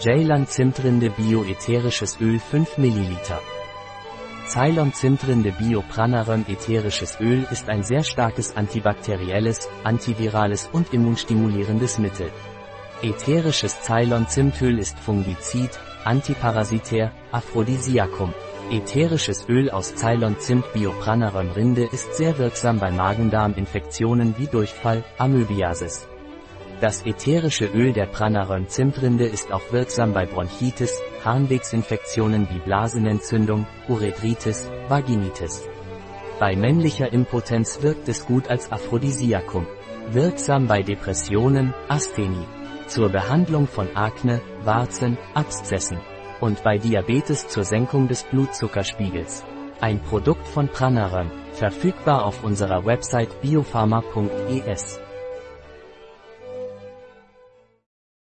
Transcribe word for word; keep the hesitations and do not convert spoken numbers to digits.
Ceylon Zimtrinde Bio ätherisches Öl fünf Milliliter. Ceylon Zimtrinde Bio Pranarôm ätherisches Öl ist ein sehr starkes antibakterielles, antivirales und immunstimulierendes Mittel. Ätherisches Ceylon Zimtöl ist Fungizid, antiparasitär, Aphrodisiakum. Ätherisches Öl aus Ceylon Zimt Bio Pranarôm Rinde ist sehr wirksam bei Magen-Darm-Infektionen wie Durchfall, Amöbiasis. Das ätherische Öl der Pranarôm Zimtrinde ist auch wirksam bei Bronchitis, Harnwegsinfektionen wie Blasenentzündung, Urethritis, Vaginitis. Bei männlicher Impotenz wirkt es gut als Aphrodisiakum. Wirksam bei Depressionen, Asthenie. Zur Behandlung von Akne, Warzen, Abszessen. Und bei Diabetes zur Senkung des Blutzuckerspiegels. Ein Produkt von Pranarôm, verfügbar auf unserer Website bio Farma punkt e s.